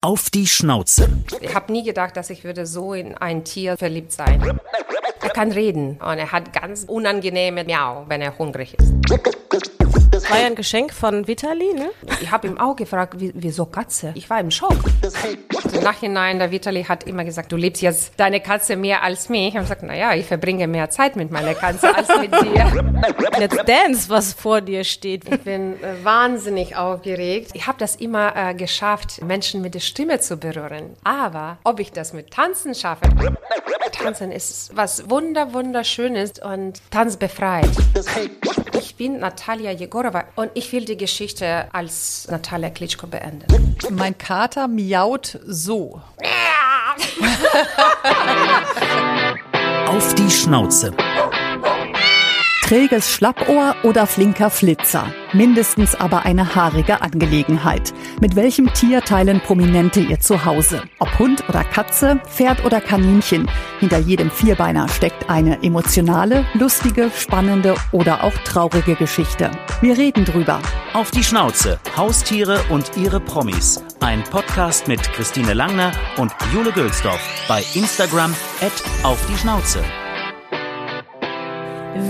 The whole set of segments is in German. Auf die Schnauze. Ich habe nie gedacht, dass ich würde so in ein Tier verliebt sein. Er kann reden und er hat ganz unangenehme Miau, wenn er hungrig ist. Das war ja ein Geschenk von Vitali, ne? Ich habe ihm auch gefragt, wieso Katze? Ich war im Schock. Im Nachhinein, der Vitali hat immer gesagt, du liebst jetzt deine Katze mehr als mich. Ich habe gesagt, naja, ich verbringe mehr Zeit mit meiner Katze als mit dir. Let's Dance, was vor dir steht. Ich bin wahnsinnig aufgeregt. Ich habe das immer geschafft, Menschen mit der Stimme zu berühren. Aber ob ich das mit Tanzen schaffe? Tanzen ist was Wunderschönes und Tanz befreit. Ich bin Natalia Jegorova und ich will die Geschichte als Natalia Klitschko beenden. Mein Kater miaut so. Auf die Schnauze. Träges Schlappohr oder flinker Flitzer. Mindestens aber eine haarige Angelegenheit. Mit welchem Tier teilen Prominente ihr Zuhause? Ob Hund oder Katze, Pferd oder Kaninchen. Hinter jedem Vierbeiner steckt eine emotionale, lustige, spannende oder auch traurige Geschichte. Wir reden drüber. Auf die Schnauze. Haustiere und ihre Promis. Ein Podcast mit Christine Langner und Jule Gülsdorf. Bei Instagram @aufdieschnauze.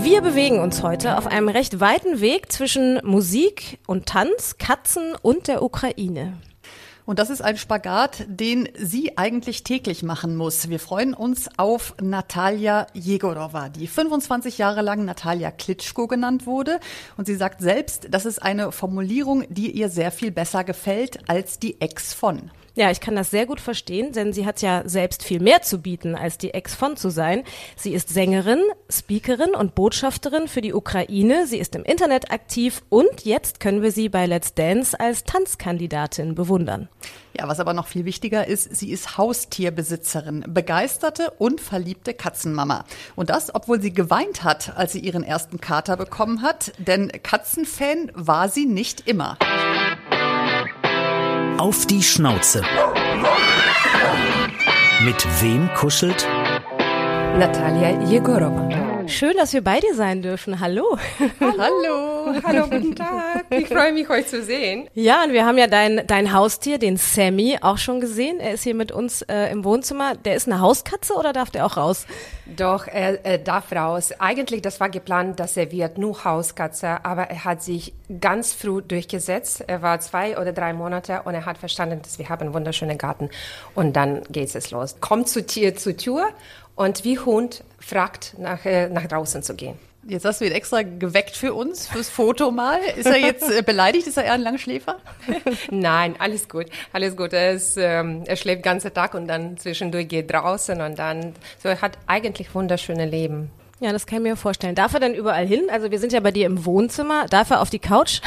Wir bewegen uns heute auf einem recht weiten Weg zwischen Musik und Tanz, Katzen und der Ukraine. Und das ist ein Spagat, den sie eigentlich täglich machen muss. Wir freuen uns auf Natalia Jegorova, die 25 Jahre lang Natalia Klitschko genannt wurde. Und sie sagt selbst, das ist eine Formulierung, die ihr sehr viel besser gefällt als die Ex von. Ja, ich kann das sehr gut verstehen, denn sie hat ja selbst viel mehr zu bieten, als die Ex von zu sein. Sie ist Sängerin, Speakerin und Botschafterin für die Ukraine. Sie ist im Internet aktiv und jetzt können wir sie bei Let's Dance als Tanzkandidatin bewundern. Ja, was aber noch viel wichtiger ist, sie ist Haustierbesitzerin, begeisterte und verliebte Katzenmama. Und das, obwohl sie geweint hat, als sie ihren ersten Kater bekommen hat, denn Katzenfan war sie nicht immer. Auf die Schnauze. Mit wem kuschelt? Natalia Jegorova. Schön, dass wir bei dir sein dürfen. Hallo. Hallo, guten Tag. Ich freue mich, euch zu sehen. Ja, und wir haben ja dein Haustier, den Sammy, auch schon gesehen. Er ist hier mit uns im Wohnzimmer. Der ist eine Hauskatze oder darf der auch raus? Doch, er darf raus. Eigentlich, das war geplant, dass er wird nur Hauskatze, aber er hat sich ganz früh durchgesetzt. Er war 2 oder 3 Monate und er hat verstanden, dass wir haben einen wunderschönen Garten. Und dann geht es los. Kommt zur Tür. Und wie Hund fragt, nach draußen zu gehen. Jetzt hast du ihn extra geweckt für uns, fürs Foto mal. Ist er jetzt beleidigt? Ist er eher ein Langschläfer? Nein, alles gut. Alles gut. Er schläft den ganzen Tag und dann zwischendurch geht draußen. Und dann, so er hat eigentlich wunderschöne Leben. Ja, das kann ich mir vorstellen. Darf er denn überall hin? Also wir sind ja bei dir im Wohnzimmer. Darf er auf die Couch?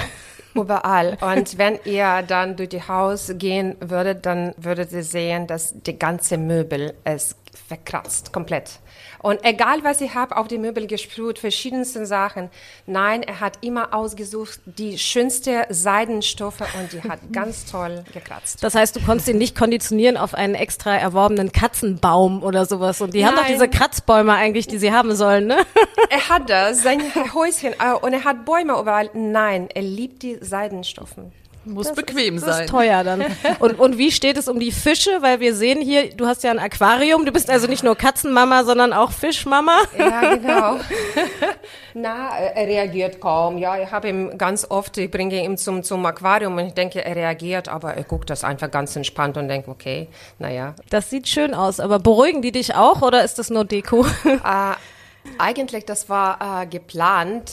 Überall. Und wenn ihr dann durch die Haus gehen würdet, dann würdet ihr sehen, dass die ganze Möbel es verkratzt, komplett. Und egal, was ich habe, auf die Möbel gesprüht, verschiedensten Sachen. Nein, er hat immer ausgesucht, die schönste Seidenstoffe und die hat ganz toll gekratzt. Das heißt, du konntest ihn nicht konditionieren auf einen extra erworbenen Katzenbaum oder sowas. Und die Nein. haben doch diese Kratzbäume eigentlich, die sie haben sollen, ne? Er hat das, sein Häuschen, und er hat Bäume überall. Nein, er liebt die Seidenstoffen. Muss das bequem sein. Das ist teuer dann. Und wie steht es um die Fische? Weil wir sehen hier, du hast ja ein Aquarium. Du bist also nicht nur Katzenmama, sondern auch Fischmama. Ja, genau. Na, er reagiert kaum. Ja, ich habe ihm ganz oft, ich bringe ihn zum Aquarium und ich denke, er reagiert, aber er guckt das einfach ganz entspannt und denkt, okay, naja. Das sieht schön aus, aber beruhigen die dich auch oder ist das nur Deko? Eigentlich, das war geplant,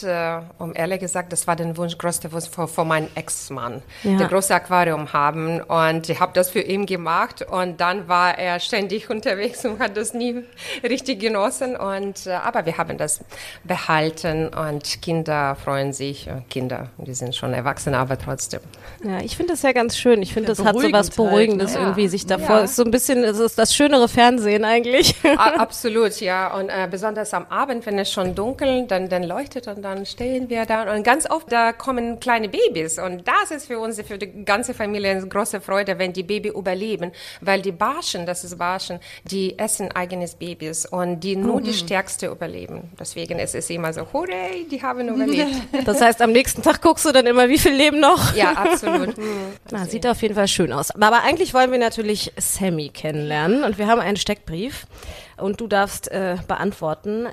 um ehrlich gesagt, das war der größte Wunsch von meinem Ex-Mann, ja. Der große Aquarium haben und ich habe das für ihn gemacht und dann war er ständig unterwegs und hat das nie richtig genossen und aber wir haben das behalten und Kinder freuen sich, Kinder, die sind schon erwachsen, aber trotzdem. Ja, ich finde das ja ganz schön, ich finde, das hat so was Beruhigendes halt, ne? Irgendwie, sich davor, ja. Ist so ein bisschen, es ist das schönere Fernsehen eigentlich. Absolut, ja und besonders am Abend, wenn es schon dunkel, dann leuchtet und dann stehen wir da und ganz oft, da kommen kleine Babys und das ist für uns, für die ganze Familie eine große Freude, wenn die Baby überleben, weil die Barschen, die essen eigenes Babys und die nur die Stärkste überleben. Deswegen deswegen ist es immer so, hurray, die haben überlebt. Das heißt, am nächsten Tag guckst du dann immer, wie viel leben noch? Ja, absolut. Na, sieht auf jeden Fall schön aus. Aber eigentlich wollen wir natürlich Sammy kennenlernen und wir haben einen Steckbrief. Und du darfst beantworten.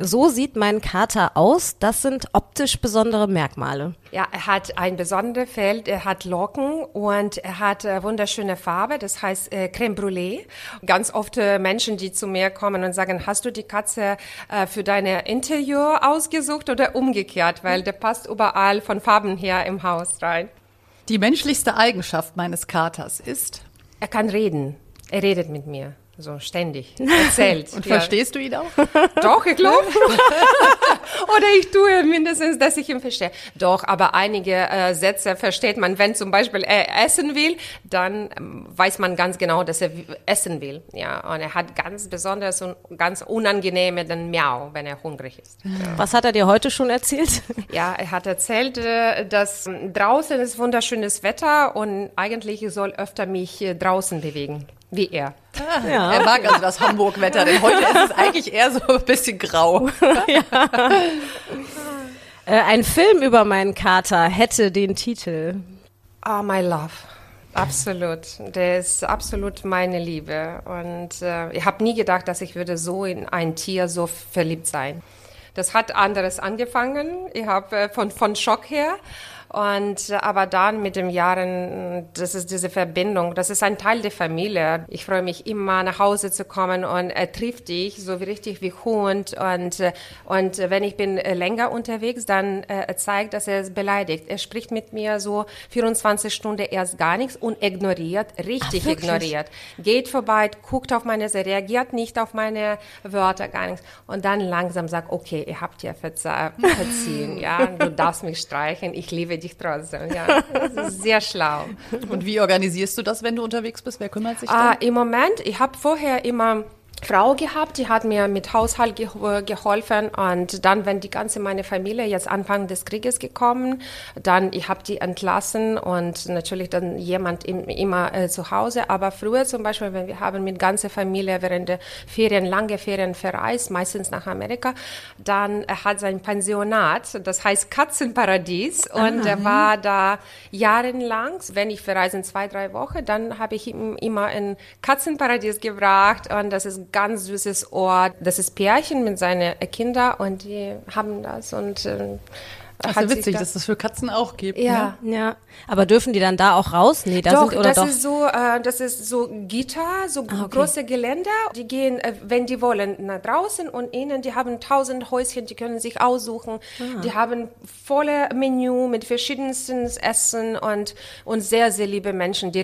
So sieht mein Kater aus. Das sind optisch besondere Merkmale. Ja, er hat ein besonderes Fell. Er hat Locken und er hat wunderschöne Farbe. Das heißt Crème Brûlée. Ganz oft Menschen, die zu mir kommen und sagen, hast du die Katze für dein Interieur ausgesucht oder umgekehrt? Weil der passt überall von Farben her im Haus rein. Die menschlichste Eigenschaft meines Katers ist? Er kann reden. Er redet mit mir. So ständig erzählt. Und ja. Verstehst du ihn auch? Doch, ich glaube. Oder ich tue mindestens, dass ich ihn verstehe. Doch, aber einige Sätze versteht man. Wenn zum Beispiel er essen will, dann weiß man ganz genau, dass er essen will. Ja, und er hat ganz besonders und ganz unangenehme dann Miau, wenn er hungrig ist. Ja. Was hat er dir heute schon erzählt? Ja, er hat erzählt, dass draußen ist wunderschönes Wetter und eigentlich soll öfter mich draußen bewegen. Wie er. Ja. Er mag also das Hamburg-Wetter, denn heute ist es eigentlich eher so ein bisschen grau. Ja. Ein Film über meinen Kater hätte den Titel Oh, My Love. Absolut. Der ist absolut meine Liebe. Und ich habe nie gedacht, dass ich würde so in ein Tier so verliebt sein. Das hat anderes angefangen. Ich habe von Schock her. Und aber dann mit den Jahren, das ist diese Verbindung, das ist ein Teil der Familie. Ich freue mich immer, nach Hause zu kommen und er trifft dich so wie richtig wie Hund. Und wenn ich bin länger unterwegs, dann zeigt, dass er es beleidigt. Er spricht mit mir so 24 Stunden erst gar nichts und ignoriert, richtig ignoriert. Geht vorbei, guckt auf meine Serie, reagiert nicht auf meine Wörter, gar nichts. Und dann langsam sagt, okay, ihr habt ja verziehen, ja, du darfst mich streichen, ich liebe dich. Dich trotzdem, ja. Das ist sehr schlau. Und wie organisierst du das, wenn du unterwegs bist? Wer kümmert sich da? Im Moment, ich habe vorher immer Frau gehabt, die hat mir mit Haushalt geholfen und dann, wenn die ganze meine Familie jetzt Anfang des Krieges gekommen, dann ich habe die entlassen und natürlich dann jemand immer zu Hause, aber früher zum Beispiel, wenn wir haben mit ganzer Familie während der Ferien, lange Ferien verreist, meistens nach Amerika, dann hat sein Pensionat, das heißt Katzenparadies und er war da jahrelang, wenn ich verreise in 2-3 Wochen, dann habe ich ihn immer in Katzenparadies gebracht und das ist ganz süßes Ort. Das ist Pärchen mit seinen Kindern und die haben das und das ist witzig, dass es für Katzen auch gibt. Ja, ne? Ja. Aber dürfen die dann da auch raus? Nee, da doch, sind, oder das doch? Ist so, das ist so Gitter, so große Geländer. Die gehen, wenn die wollen, nach draußen und innen. Die haben 1000 Häuschen, die können sich aussuchen. Ah. Die haben volle Menü mit verschiedensten Essen und sehr, sehr liebe Menschen, die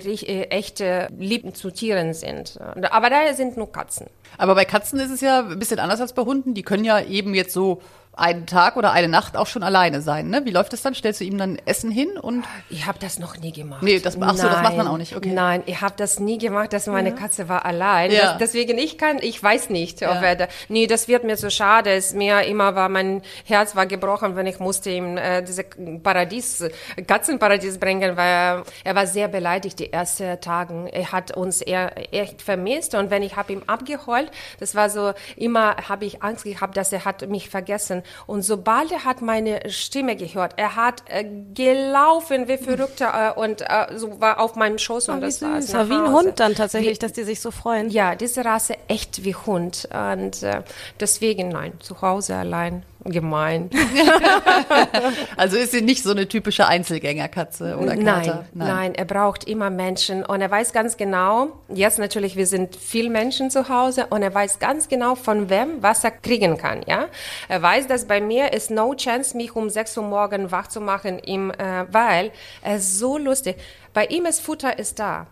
echte Lieben zu Tieren sind. Aber da sind nur Katzen. Aber bei Katzen ist es ja ein bisschen anders als bei Hunden. Die können ja eben jetzt so einen Tag oder eine Nacht auch schon alleine sein, ne? Wie läuft das dann? Stellst du ihm dann Essen hin und... Ich habe das noch nie gemacht. Nee, das macht man auch nicht, okay. Nein, ich habe das nie gemacht, dass meine Katze war allein. Ja. Deswegen, ich weiß nicht, ob er da... Nee, das wird mir so schade. Es mir immer war, mein Herz war gebrochen, wenn ich musste ihm diese Katzenparadies bringen, weil er war sehr beleidigt die ersten Tagen. Er hat uns echt vermisst und wenn ich habe ihm abgeholt, das war so, immer habe ich Angst gehabt, dass er hat mich vergessen. Und sobald er hat meine Stimme gehört, er hat gelaufen wie Verrückter und so war auf meinem Schoß und das war es. War wie ein Hund dann tatsächlich, dass die sich so freuen. Ja, diese Rasse echt wie Hund und deswegen nein, zu Hause allein. Gemein. Also ist sie nicht so eine typische Einzelgängerkatze oder Kater? Nein, er braucht immer Menschen und er weiß ganz genau, jetzt natürlich, wir sind viel Menschen zu Hause und er weiß ganz genau, von wem, was er kriegen kann, ja. Er weiß, dass bei mir ist no chance, mich um 6 Uhr morgens wach zu machen, weil er ist so lustig. Bei ihm ist Futter ist da,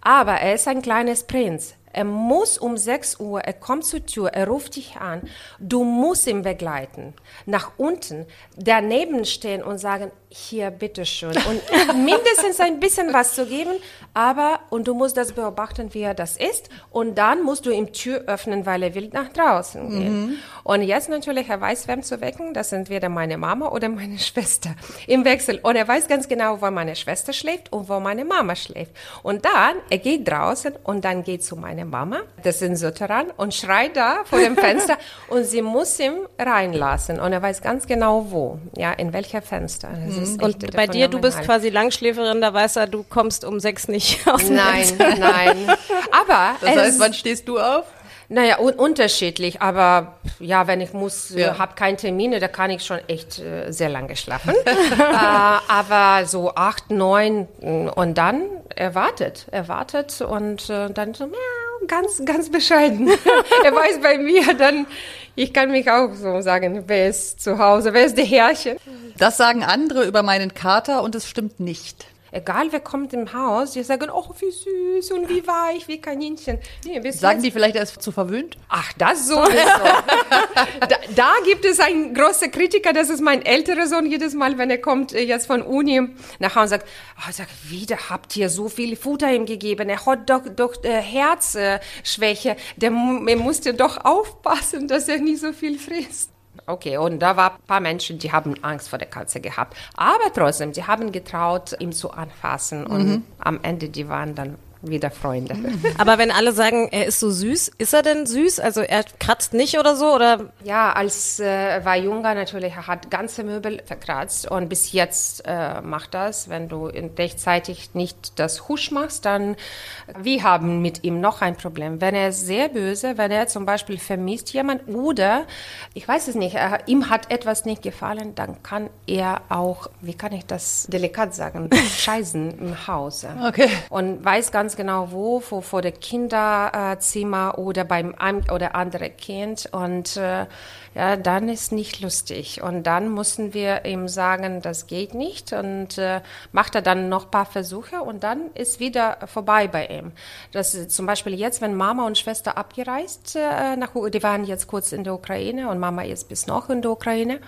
aber er ist ein kleines Prinz. Er muss um 6 Uhr, er kommt zur Tür, er ruft dich an. Du musst ihn begleiten. Nach unten, daneben stehen und sagen, hier, bitteschön. Und mindestens ein bisschen was zu geben, aber, und du musst das beobachten, wie er das ist, und dann musst du ihm Tür öffnen, weil er will nach draußen gehen. Mhm. Und jetzt natürlich, er weiß, wem zu wecken, das sind entweder meine Mama oder meine Schwester im Wechsel. Und er weiß ganz genau, wo meine Schwester schläft und wo meine Mama schläft. Und dann, er geht draußen und dann geht zu meiner Mama, das ist in Sutteran, und schreit da vor dem Fenster und sie muss ihn reinlassen. Und er weiß ganz genau, wo, ja, in welcher Fenster. Das ist und bei dir, du bist quasi Langschläferin, da weißt du, du kommst um 6 nicht aus dem Fenster. Nein. Aber das heißt, wann stehst du auf? Naja, unterschiedlich, aber ja, wenn ich muss, habe keinen Termin, da kann ich schon echt sehr lange schlafen. Aber so 8, 9 und dann erwartet und dann so ganz bescheiden. Er weiß bei mir dann, ich kann mich auch so sagen, wer ist zu Hause, wer ist der Herrchen? Das sagen andere über meinen Kater und es stimmt nicht. Egal, wer kommt im Haus, die sagen, oh, wie süß und wie weich, wie Kaninchen. Nee, sagen die vielleicht, er ist zu verwöhnt? Ach, das so. Da gibt es einen großen Kritiker, das ist mein älterer Sohn, jedes Mal, wenn er kommt jetzt von Uni nach Hause, sagt, wieder habt ihr so viel Futter ihm gegeben, er hat doch Herzschwäche, er musste doch aufpassen, dass er nicht so viel frisst. Okay, und da waren ein paar Menschen, die haben Angst vor der Katze gehabt. Aber trotzdem, die haben getraut, ihn zu anfassen. Und am Ende, die waren dann wieder Freunde. Mhm. Aber wenn alle sagen, er ist so süß, ist er denn süß? Also er kratzt nicht oder so? Oder? Ja, als war Junger natürlich, er hat ganze Möbel verkratzt. Und bis jetzt macht das, wenn du rechtzeitig nicht das Husch machst, dann wir haben mit ihm noch ein Problem. Wenn er sehr böse, wenn er zum Beispiel vermisst jemand oder, ich weiß es nicht, ihm hat etwas nicht gefallen, dann kann er auch, wie kann ich das delikat sagen, scheißen im Haus. Okay. Und weiß ganz genau wo, vor dem Kinderzimmer oder beim einem oder anderen Kind und ja, dann ist nicht lustig und dann mussten wir ihm sagen, das geht nicht und macht er dann noch ein paar Versuche und dann ist wieder vorbei bei ihm. Das ist zum Beispiel jetzt, wenn Mama und Schwester abgereist, die waren jetzt kurz in der Ukraine und Mama ist bis noch in der Ukraine.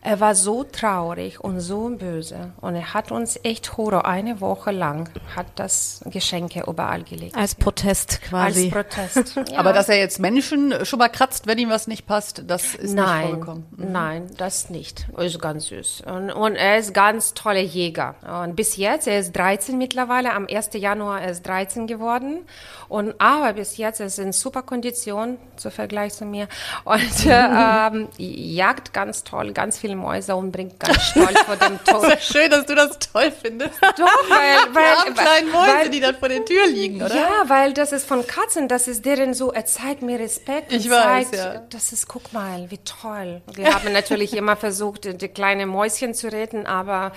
Er war so traurig und so böse und er hat uns echt Horror, eine Woche lang hat das Geschenke überall gelegt. Als Protest quasi. Als Protest. Ja. Aber dass er jetzt Menschen schon mal kratzt, wenn ihm was nicht passt, das ist nicht vorgekommen. Nein, das nicht. Er ist ganz süß und er ist ganz toller Jäger. Und bis jetzt, er ist 13 mittlerweile, am 1. Januar er ist 13 geworden und aber bis jetzt ist er in super Kondition, zum Vergleich zu mir und jagt ganz toll, ganz viel Mäuse und bringt ganz stolz vor dem Tor. Das ist ja schön, dass du das toll findest. Doch, weil kleinen Mäuse, weil, die dann vor der Tür liegen, oder? Ja, weil das ist von Katzen, das ist deren so, er zeigt mir Respekt. Ich weiß, ja. Das ist, guck mal, wie toll. Wir haben natürlich immer versucht, die kleinen Mäuschen zu retten, aber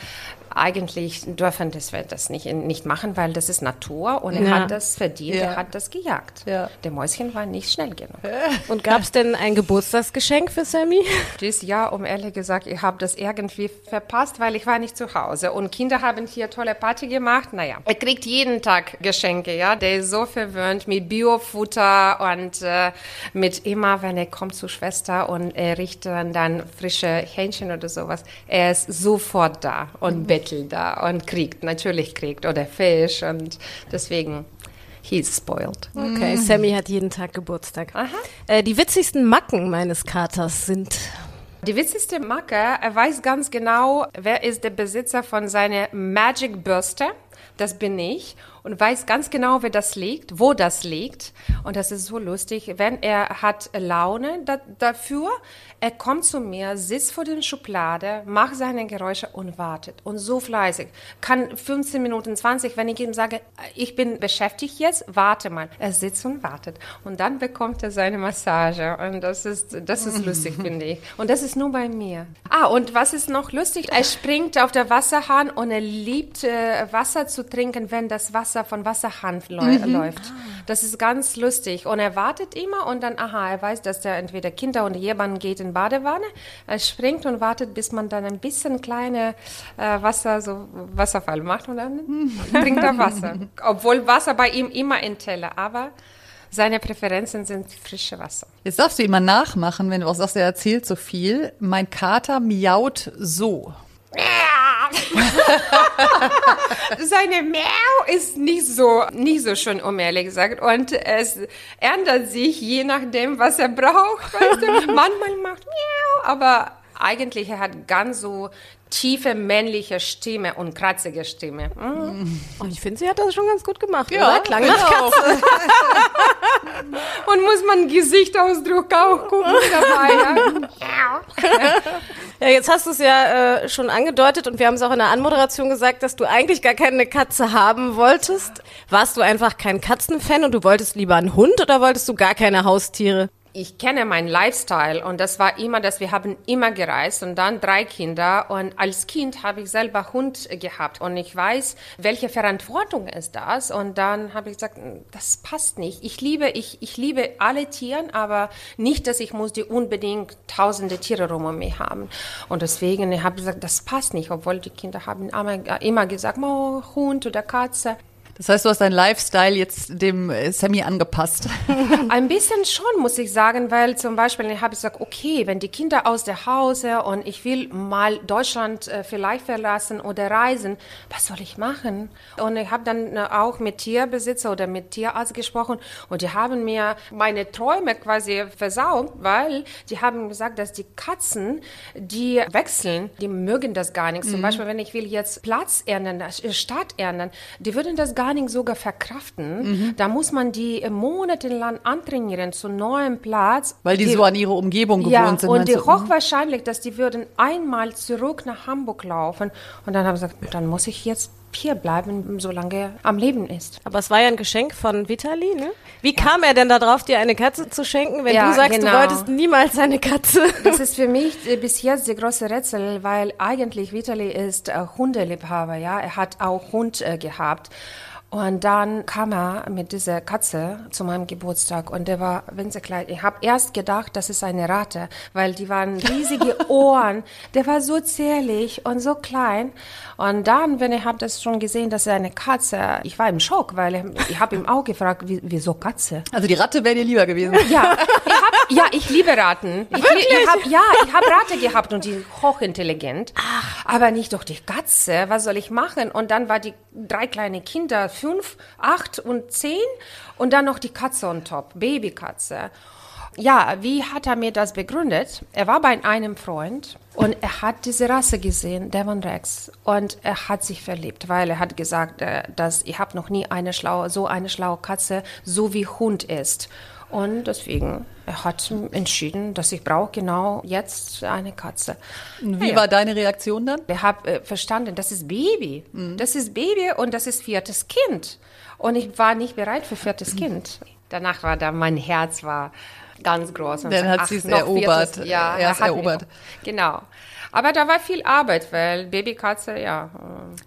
eigentlich dürfen wir das nicht machen, weil das ist Natur und er hat das verdient, er hat das gejagt. Ja. Der Mäuschen war nicht schnell genug. Und gab es denn ein Geburtstagsgeschenk für Sammy? Dieses Jahr, um ehrlich gesagt, ich habe das irgendwie verpasst, weil ich war nicht zu Hause und Kinder haben hier tolle Party gemacht. Naja, er kriegt jeden Tag Geschenke, ja, der ist so verwöhnt mit Biofutter und mit immer, wenn er kommt zu Schwester und er riecht dann frische Hähnchen oder sowas, er ist sofort da und da und kriegt oder Fisch und deswegen he's spoiled. Okay, Sammy hat jeden Tag Geburtstag. Aha. Die witzigsten Macken meines Katers sind... Die witzigste Macke, er weiß ganz genau, wer ist der Besitzer von seiner Magic Bürste, das bin ich. Und weiß ganz genau, wo das liegt. Und das ist so lustig. Wenn er hat Laune dafür, er kommt zu mir, sitzt vor der Schublade, macht seine Geräusche und wartet. Und so fleißig. Kann 15 Minuten, 20, wenn ich ihm sage, ich bin beschäftigt jetzt, warte mal. Er sitzt und wartet. Und dann bekommt er seine Massage. Und das ist lustig, finde ich. Und das ist nur bei mir. Und was ist noch lustig? Er springt auf den Wasserhahn und er liebt Wasser zu trinken, wenn das Wasser von Wasserhahn läuft. Das ist ganz lustig. Und er wartet immer und dann, er weiß, dass der entweder Kinder und jemand geht in Badewanne, er springt und wartet, bis man dann ein bisschen kleine Wasserfall macht und dann trinkt er Wasser. Obwohl Wasser bei ihm immer in Teller, aber seine Präferenzen sind frische Wasser. Jetzt darfst du ihn mal nachmachen, wenn du auch sagst, er erzählt so viel. Mein Kater miaut so. Seine Miau ist nicht so schön, um ehrlich gesagt. Und es ändert sich je nachdem, was er braucht. Weißt du? Manchmal macht Miau, aber eigentlich er hat ganz so tiefe männliche Stimme und kratzige Stimme. Mhm. Und ich finde, sie hat das schon ganz gut gemacht. Ja, oder? Klang nach Katze. Und muss man Gesichtsausdruck auch gucken dabei. Ja, jetzt hast du es ja schon angedeutet und wir haben es auch in der Anmoderation gesagt, dass du eigentlich gar keine Katze haben wolltest. Warst du einfach kein Katzenfan und du wolltest lieber einen Hund oder wolltest du gar keine Haustiere? Ich kenne meinen Lifestyle und das war immer, dass wir haben immer gereist und dann 3 Kinder und als Kind habe ich selber Hund gehabt und ich weiß, welche Verantwortung ist das und dann habe ich gesagt, das passt nicht. Ich liebe alle Tiere, aber nicht, dass ich muss die unbedingt tausende Tiere rum um mich haben und deswegen habe ich gesagt, das passt nicht, obwohl die Kinder haben immer gesagt, oh, Hund oder Katze. Das heißt, du hast deinen Lifestyle jetzt dem Sammy angepasst. Ein bisschen schon, muss ich sagen, weil zum Beispiel habe ich gesagt, okay, wenn die Kinder aus der Hause und ich will mal Deutschland vielleicht verlassen oder reisen, was soll ich machen? Und ich habe dann auch mit Tierbesitzer oder mit Tierarzt gesprochen und die haben mir meine Träume quasi versaut, weil die haben gesagt, dass die Katzen, die wechseln, die mögen das gar nicht. Mhm. Zum Beispiel, wenn ich will jetzt Platz ändern, Stadt ändern, die würden das gar nicht sogar verkraften, da muss man die monatelang antrainieren zu neuem Platz. Weil die so an ihre Umgebung gewohnt sind. Ja, und die hochwahrscheinlich, dass die würden einmal zurück nach Hamburg laufen und dann haben sie gesagt, dann muss ich jetzt hier bleiben, solange er am Leben ist. Aber es war ja ein Geschenk von Vitali, ne? Wie kam er denn da drauf, dir eine Katze zu schenken, wenn du sagst, du wolltest niemals eine Katze? Das ist für mich bis jetzt die große Rätsel, weil eigentlich Vitali ist Hundeliebhaber, ja? Er hat auch Hund gehabt. Und dann kam er mit dieser Katze zu meinem Geburtstag und der war winzig klein. Ich habe erst gedacht, das ist eine Ratte, weil die waren riesige Ohren. Der war so zierlich und so klein. Und dann, wenn ich habe das schon gesehen, dass er eine Katze, ich war im Schock, weil ich habe ihm auch gefragt, wieso Katze? Also die Ratte wäre dir lieber gewesen. Ja, ich liebe Ratten. Ich habe Ratte gehabt und die ist hochintelligent. Ach, aber nicht durch die Katze. Was soll ich machen? Und dann waren die 3 kleine Kinder. 5, 8 und 10 und dann noch die Katze on top, Babykatze. Ja, wie hat er mir das begründet? Er war bei einem Freund und er hat diese Rasse gesehen, Devon Rex, und er hat sich verliebt, weil er hat gesagt, dass ich habe noch nie eine schlaue Katze, so wie Hund ist. Und deswegen, er hat entschieden, dass ich brauche genau jetzt eine Katze. Wie war deine Reaktion dann? Ich habe verstanden, das ist Baby. Mhm. Das ist Baby und das ist 4. Kind. Und ich war nicht bereit für 4. Kind. Danach war mein Herz war ganz groß. Und dann hat sie es erobert. Ja, er hat erobert. Genau. Aber da war viel Arbeit, weil Babykatze, ja.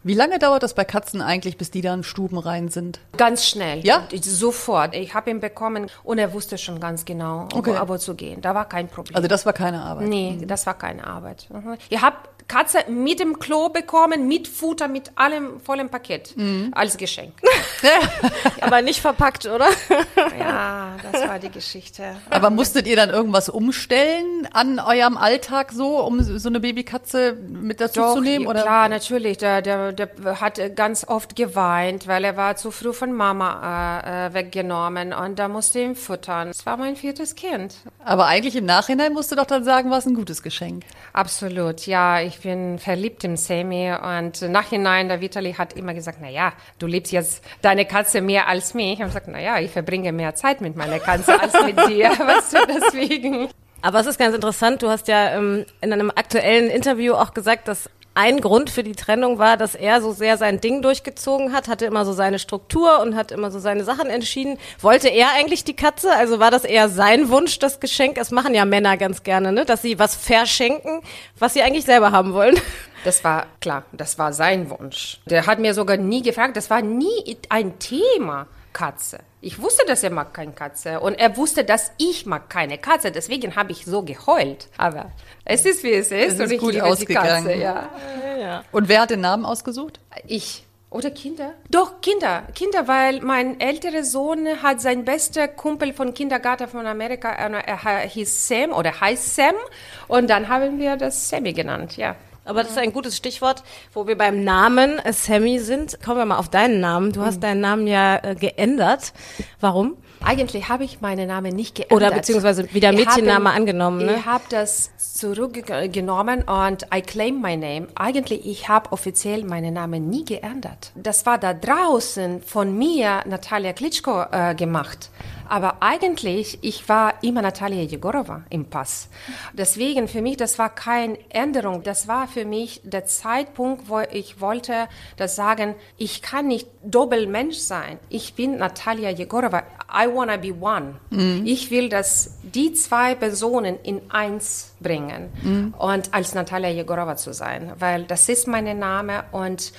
Wie lange dauert das bei Katzen eigentlich, bis die dann stubenrein sind? Ganz schnell. Ja? Sofort. Ich habe ihn bekommen und er wusste schon ganz genau, wo zu gehen. Da war kein Problem. Also das war keine Arbeit? Nee, das war keine Arbeit. Mhm. Ich habe Katze mit dem Klo bekommen, mit Futter, mit allem, vollem Paket. Mhm. Als Geschenk. Aber nicht verpackt, oder? Ja, das war die Geschichte. Aber musstet ihr dann irgendwas umstellen an eurem Alltag so, um so eine Babykatze mit dazu zu nehmen? Oder? Klar, natürlich. Der hat ganz oft geweint, weil er war zu früh von Mama weggenommen und da musste ihn füttern. Es war mein 4. Kind. Aber eigentlich im Nachhinein musst du doch dann sagen, war es ein gutes Geschenk. Absolut, ja. Ich bin verliebt im Sammy und im Nachhinein, der Vitali hat immer gesagt, naja, du liebst jetzt deine Katze mehr als mich. Ich habe gesagt, naja, ich verbringe mehr Zeit mit meiner Katze als mit dir. Weißt du, deswegen... Aber es ist ganz interessant, du hast ja in einem aktuellen Interview auch gesagt, dass ein Grund für die Trennung war, dass er so sehr sein Ding durchgezogen hat, hatte immer so seine Struktur und hat immer so seine Sachen entschieden. Wollte er eigentlich die Katze? Also war das eher sein Wunsch, das Geschenk? Das machen ja Männer ganz gerne, ne? Dass sie was verschenken, was sie eigentlich selber haben wollen. Das war klar, das war sein Wunsch. Der hat mir sogar nie gefragt, das war nie ein Thema, Katze. Ich wusste, dass er mag keine Katze und er wusste, dass ich mag keine Katze. Deswegen habe ich so geheult. Aber es ist, wie es ist. Es ist gut ausgegangen. Katze, ja. Und wer hat den Namen ausgesucht? Ich. Oder Kinder? Doch, Kinder, weil mein älterer Sohn hat seinen besten Kumpel von Kindergarten von Amerika, er hieß Sam oder heißt Sam und dann haben wir das Sammy genannt, ja. Aber das ist ein gutes Stichwort, wo wir beim Namen Sammy sind. Kommen wir mal auf deinen Namen. Du hast deinen Namen ja geändert. Warum? Eigentlich habe ich meinen Namen nicht geändert. Oder beziehungsweise wieder Mädchenname angenommen. Ne? Ich habe das zurückgenommen und I claim my name. Eigentlich, ich habe offiziell meinen Namen nie geändert. Das war da draußen von mir Natalia Klitschko gemacht. Aber eigentlich, ich war immer Natalia Jegorova im Pass. Deswegen für mich, das war keine Änderung. Das war für mich der Zeitpunkt, wo ich wollte, das sagen, ich kann nicht Doppelmensch sein. Ich bin Natalia Jegorova. I wanna be one. Mhm. Ich will, dass die zwei Personen in eins bringen. Mhm. Und als Natalia Jegorova zu sein, weil das ist mein Name und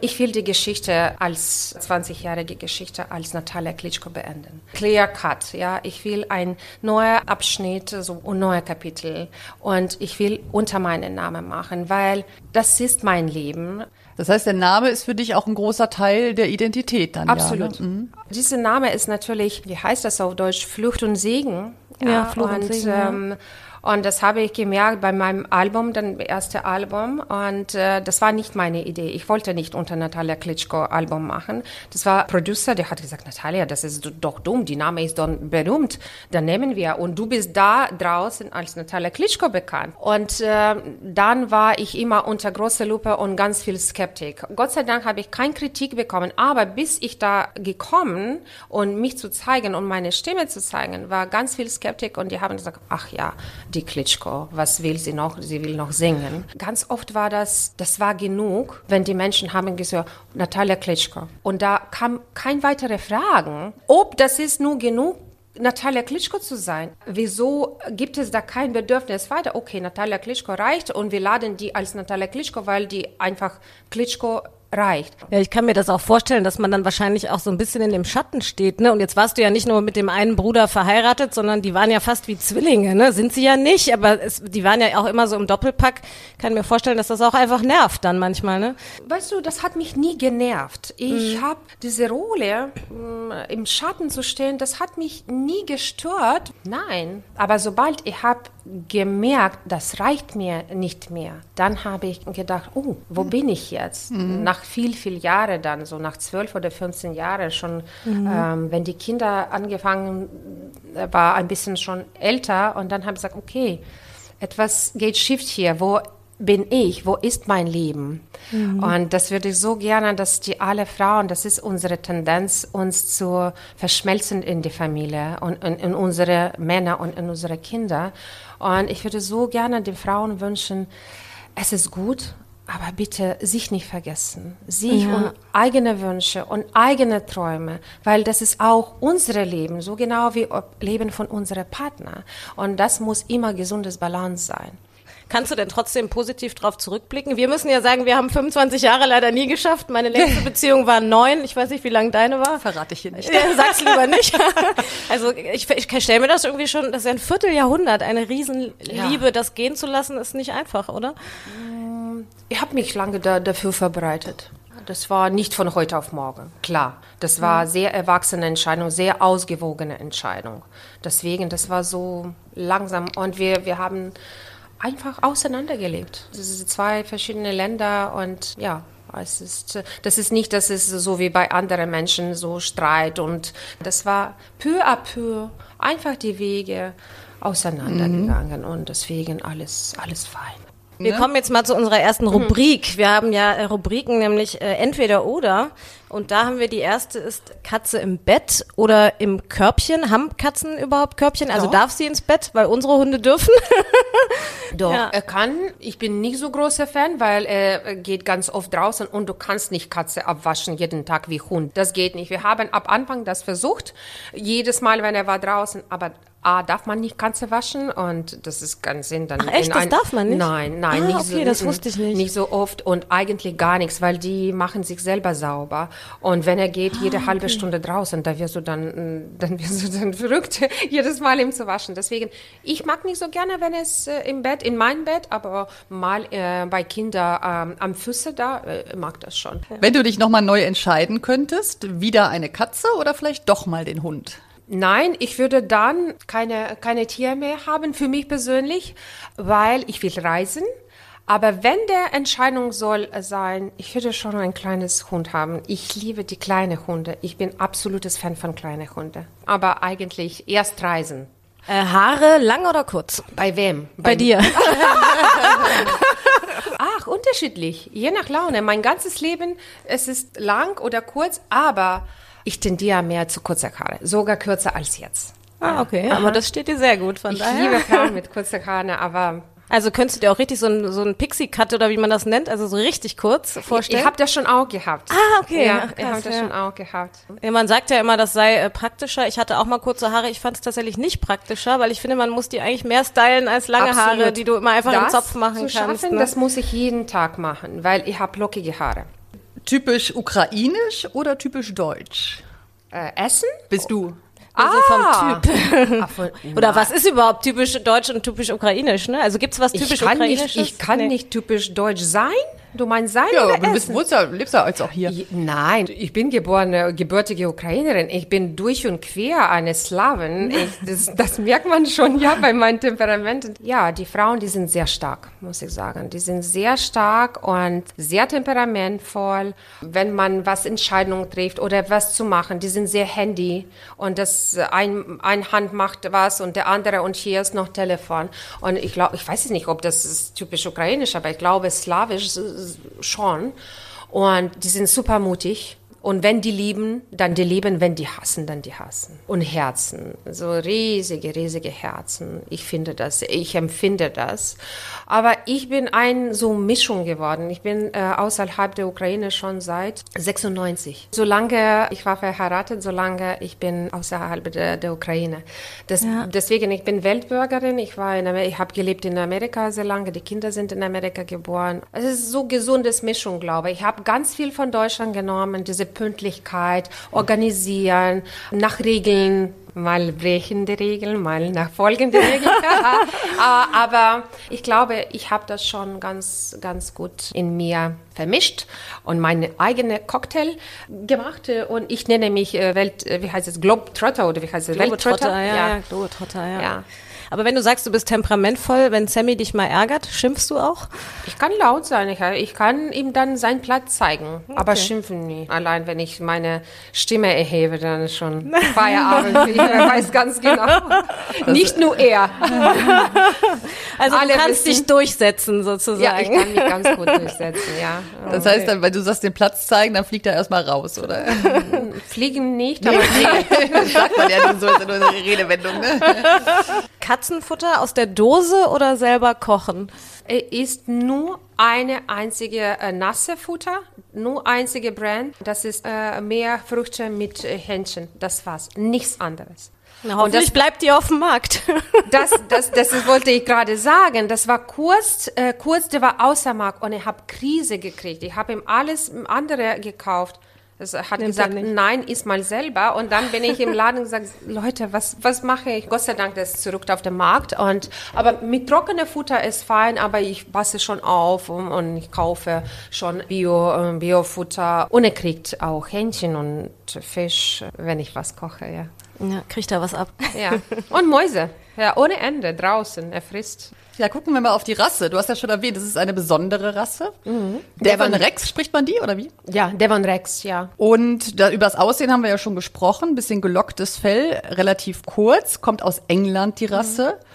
ich will die Geschichte als 20-jährige Geschichte als Natalia Klitschko beenden. Clear cut, ja. Ich will ein neuer Abschnitt, so ein neuer Kapitel. Und ich will unter meinen Namen machen, weil das ist mein Leben. Das heißt, der Name ist für dich auch ein großer Teil der Identität dann. Absolut. Ja, ne? Mhm. Dieser Name ist natürlich, wie heißt das auf Deutsch, Flucht und Segen. Ja, ja, Flucht und Segen. Und das habe ich gemerkt bei meinem Album, das erste Album. Und das war nicht meine Idee. Ich wollte nicht unter Natalia Klitschko Album machen. Das war Producer, der hat gesagt, Natalia, das ist doch dumm. Die Name ist doch berühmt. Dann nehmen wir. Und du bist da draußen als Natalia Klitschko bekannt. Und dann war ich immer unter großer Lupe und ganz viel Skeptik. Gott sei Dank habe ich keine Kritik bekommen. Aber bis ich da gekommen und mich zu zeigen und meine Stimme zu zeigen, war ganz viel Skeptik. Und die haben gesagt, ach ja, die Klitschko, was will sie noch? Sie will noch singen. Ganz oft war das war genug, wenn die Menschen haben gesagt, Natalia Klitschko. Und da kam keine weitere Fragen, ob das ist nur genug, Natalia Klitschko zu sein. Wieso gibt es da kein Bedürfnis weiter? Okay, Natalia Klitschko reicht und wir laden die als Natalia Klitschko, weil die einfach Klitschko reicht. Ja, ich kann mir das auch vorstellen, dass man dann wahrscheinlich auch so ein bisschen in dem Schatten steht, ne? Und jetzt warst du ja nicht nur mit dem einen Bruder verheiratet, sondern die waren ja fast wie Zwillinge, ne? Sind sie ja nicht, aber die waren ja auch immer so im Doppelpack. Kann mir vorstellen, dass das auch einfach nervt dann manchmal, ne? Weißt du, das hat mich nie genervt. Ich habe diese Rolle, im Schatten zu stehen, das hat mich nie gestört. Nein, aber sobald ich habe gemerkt, das reicht mir nicht mehr, dann habe ich gedacht, oh, wo bin ich jetzt? Nach viel Jahre dann, so nach 12 oder 15 Jahren schon, wenn die Kinder angefangen war, ein bisschen schon älter, und dann habe ich gesagt, okay, etwas geht schief hier, wo bin ich, wo ist mein Leben? Und das würde ich so gerne, dass die alle Frauen, das ist unsere Tendenz, uns zu verschmelzen in die Familie und in unsere Männer und in unsere Kinder. Und ich würde so gerne den Frauen wünschen, es ist gut, aber bitte sich nicht vergessen, sich und eigene Wünsche und eigene Träume, weil das ist auch unser Leben, so genau wie Leben von unserem Partner. Und das muss immer gesundes Balance sein. Kannst du denn trotzdem positiv drauf zurückblicken? Wir müssen ja sagen, wir haben 25 Jahre leider nie geschafft. Meine letzte Beziehung war 9. Ich weiß nicht, wie lange deine war. Verrate ich hier nicht. Sag's lieber nicht. Also ich stelle mir das irgendwie schon, das ist ein Vierteljahrhundert, eine Riesenliebe, das gehen zu lassen, ist nicht einfach, oder? Ich habe mich lange dafür vorbereitet. Das war nicht von heute auf morgen, klar. Das war eine sehr erwachsene Entscheidung, sehr ausgewogene Entscheidung. Deswegen, das war so langsam. Und wir haben einfach auseinandergelebt. Das sind zwei verschiedene Länder und ja, das ist nicht, dass es so wie bei anderen Menschen so Streit, und das war peu à peu einfach die Wege auseinandergegangen und deswegen alles fein. Wir kommen jetzt mal zu unserer ersten Rubrik. Wir haben ja Rubriken, nämlich entweder oder. Und da haben wir die erste ist Katze im Bett oder im Körbchen. Haben Katzen überhaupt Körbchen? Also darf sie ins Bett, weil unsere Hunde dürfen? Doch, er kann. Ich bin nicht so großer Fan, weil er geht ganz oft draußen und du kannst nicht Katze abwaschen jeden Tag wie Hund. Das geht nicht. Wir haben ab Anfang das versucht, jedes Mal, wenn er war draußen, aber darf man nicht Katze waschen und das ist kein Sinn. Dann ach echt, das darf man nicht? Nein, nicht okay, so, das wusste ich nicht. Nicht so oft und eigentlich gar nichts, weil die machen sich selber sauber. Und wenn er geht, jede halbe Stunde draußen, da wirst du dann verrückt, jedes Mal ihm zu waschen. Deswegen, ich mag nicht so gerne, wenn es im Bett, in meinem Bett, aber mal bei Kindern am Füße da, mag das schon. Wenn du dich nochmal neu entscheiden könntest, wieder eine Katze oder vielleicht doch mal den Hund? Nein, ich würde dann keine Tiere mehr haben, für mich persönlich, weil ich will reisen. Aber wenn der Entscheidung soll sein, ich würde schon ein kleines Hund haben. Ich liebe die kleinen Hunde. Ich bin absolutes Fan von kleinen Hunden. Aber eigentlich erst reisen. Haare lang oder kurz? Bei wem? Bei dir. Ach, unterschiedlich. Je nach Laune. Mein ganzes Leben, es ist lang oder kurz, aber ich tendiere mehr zu kurzer Haare. Sogar kürzer als jetzt. Ah, okay. Ja. Aber das steht dir sehr gut, von daher. Ich liebe Frauen mit kurzer Haare, aber... Also könntest du dir auch richtig so einen Pixie-Cut oder wie man das nennt, also so richtig kurz vorstellen? Ich habe das schon auch gehabt. Ah, okay. Ja, ich habe das schon auch gehabt. Ja, man sagt ja immer, das sei praktischer. Ich hatte auch mal kurze Haare. Ich fand es tatsächlich nicht praktischer, weil ich finde, man muss die eigentlich mehr stylen als lange Absolut. Haare, die du immer einfach das im Zopf machen kannst. Schaffen, ne? Das muss ich jeden Tag machen, weil ich habe lockige Haare. Typisch ukrainisch oder typisch deutsch? Essen? Bist du... Also vom Typ. Oder was ist überhaupt typisch deutsch und typisch ukrainisch, ne? Also gibt's was typisch ukrainisches? Ich kann nicht typisch deutsch sein. Du meinst sein ja, oder essen? Ja, du lebst ja jetzt auch hier. Nein, ich bin gebürtige Ukrainerin. Ich bin durch und quer eine Slawin. Das merkt man schon, ja, bei meinem Temperament. Ja, die Frauen, die sind sehr stark, muss ich sagen. Die sind sehr stark und sehr temperamentvoll. Wenn man was Entscheidungen trifft oder was zu machen, die sind sehr handy. Und das ein Hand macht was und der andere und hier ist noch Telefon. Und ich glaube, ich weiß nicht, ob das ist typisch ukrainisch, aber ich glaube, slawisch schon. Und die sind super mutig. Und wenn die lieben, dann die lieben. Wenn die hassen, dann die hassen. Und Herzen. So riesige, riesige Herzen. Ich finde das. Ich empfinde das. Aber ich bin so Mischung geworden. Ich bin außerhalb der Ukraine schon seit 96. Solange ich war verheiratet, solange ich bin außerhalb der Ukraine. Deswegen, ich bin Weltbürgerin. Ich habe gelebt in Amerika sehr lange. Die Kinder sind in Amerika geboren. Es ist so gesundes Mischung, glaube ich. Ich habe ganz viel von Deutschland genommen. Diese Pünktlichkeit, organisieren, nach Regeln, mal brechende Regeln, mal nach folgende Regeln. Aber ich glaube, ich habe das schon ganz, ganz gut in mir vermischt und meine eigene Cocktail gemacht. Und ich nenne mich Globetrotter oder wie heißt es? Globetrotter, ja. Globetrotter, ja. Aber wenn du sagst, du bist temperamentvoll, wenn Sammy dich mal ärgert, schimpfst du auch? Ich kann laut sein. Ich kann ihm dann seinen Platz zeigen. Okay. Aber schimpfen nie. Allein, wenn ich meine Stimme erhebe, dann ist schon Feierabend. Ich weiß ganz genau. Nicht nur er. Also du kannst dich durchsetzen sozusagen. Ja, ich kann mich ganz gut durchsetzen, ja. Das heißt dann, wenn du sagst, den Platz zeigen, dann fliegt er erstmal raus, oder? Fliegen nicht, aber das sagt man ja so in unserer Redewendung, ne? Katzenfutter aus der Dose oder selber kochen? Er isst nur eine einzige nasse Futter, nur einzige Brand. Das ist Meerfrüchte mit Hähnchen. Das war's. Nichts anderes. Na, hoffentlich bleibt die auf dem Markt. Das wollte ich gerade sagen. Das war kurz, der war außer Markt und ich habe Krise gekriegt. Ich habe ihm alles andere gekauft. Er hat gesagt, nein, iss mal selber. Und dann bin ich im Laden gesagt, Leute, was mache ich? Gott sei Dank, das ist zurück auf den Markt. Aber mit trockenem Futter ist fein, aber ich passe schon auf und ich kaufe schon Bio-Futter. Und er kriegt auch Hähnchen und Fisch, wenn ich was koche, ja. Ja, kriegt er was ab. Ja. Und Mäuse. Ja, ohne Ende. Draußen. Er frisst. Ja, gucken wir mal auf die Rasse. Du hast ja schon erwähnt, das ist eine besondere Rasse. Mhm. Devon Rex, spricht man die, oder wie? Ja, Devon Rex, ja. Und über das Aussehen haben wir ja schon gesprochen. Ein bisschen gelocktes Fell, relativ kurz. Kommt aus England, die Rasse. Mhm.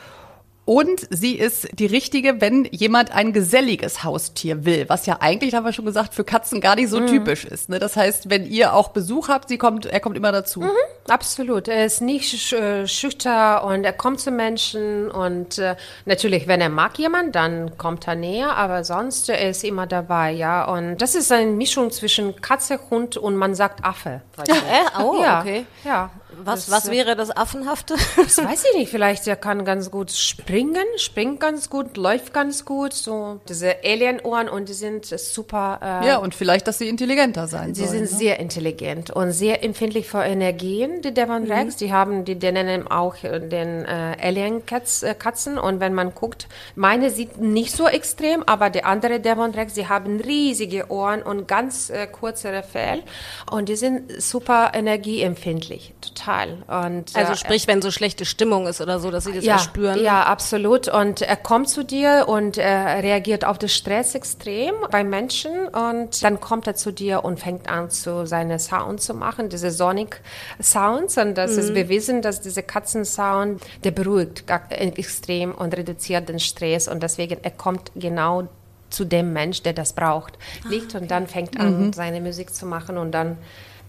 Und sie ist die richtige, wenn jemand ein geselliges Haustier will, was ja eigentlich, haben wir schon gesagt, für Katzen gar nicht so typisch ist. Ne? Das heißt, wenn ihr auch Besuch habt, er kommt immer dazu. Mhm, absolut. Er ist nicht schüchtern und er kommt zu Menschen. Und natürlich, wenn er mag jemanden, dann kommt er näher. Aber sonst, er ist immer dabei, ja. Und das ist eine Mischung zwischen Katze, Hund und man sagt Affe. Okay. Ja. Was wäre das Affenhafte? Das weiß ich nicht. Vielleicht er kann ganz gut springen, springt ganz gut, läuft ganz gut. So diese Alien-Ohren und die sind super. Ja, und vielleicht, dass sie intelligenter sein sollen. Sie sind sehr intelligent und sehr empfindlich für Energien, die Devon Rex. Die nennen auch den Alien-Katzen. Und wenn man guckt, meine sieht nicht so extrem, aber die andere Devon Rex, sie haben riesige Ohren und ganz kurzere Fell. Und die sind super energieempfindlich. Total. total. Und, also sprich, wenn so schlechte Stimmung ist oder so, dass sie das spüren. Ja, absolut. Und er kommt zu dir und er reagiert auf den Stress extrem bei Menschen und dann kommt er zu dir und fängt an, seine Sounds zu machen, diese Sonic Sounds. Und das ist bewiesen, dass diese Katzensound, der beruhigt extrem und reduziert den Stress. Und deswegen, er kommt genau zu dem Mensch, der das braucht, liegt und dann fängt an, seine Musik zu machen und dann,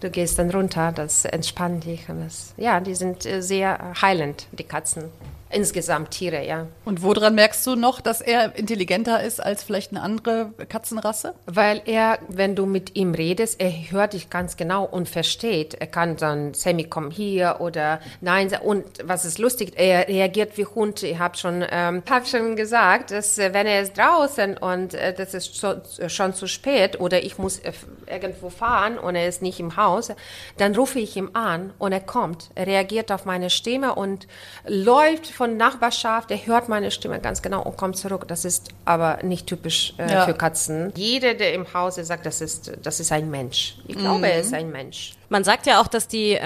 du gehst dann runter, das entspannt dich. Und das, ja, die sind sehr heilend, die Katzen. Insgesamt Tiere, ja. Und woran merkst du noch, dass er intelligenter ist als vielleicht eine andere Katzenrasse? Weil er, wenn du mit ihm redest, er hört dich ganz genau und versteht. Er kann dann, Sammy, komm hier oder nein. Und was ist lustig, er reagiert wie Hund. Ich hab schon gesagt, dass wenn er ist draußen und das ist schon zu spät oder ich muss irgendwo fahren und er ist nicht im Haus, dann rufe ich ihm an und er kommt. Er reagiert auf meine Stimme und läuft von Nachbarschaft, er hört meine Stimme ganz genau und kommt zurück. Das ist aber nicht typisch für Katzen. Jeder, der im Haus ist, sagt, das ist ein Mensch. Ich glaube, er ist ein Mensch. Man sagt ja auch, dass die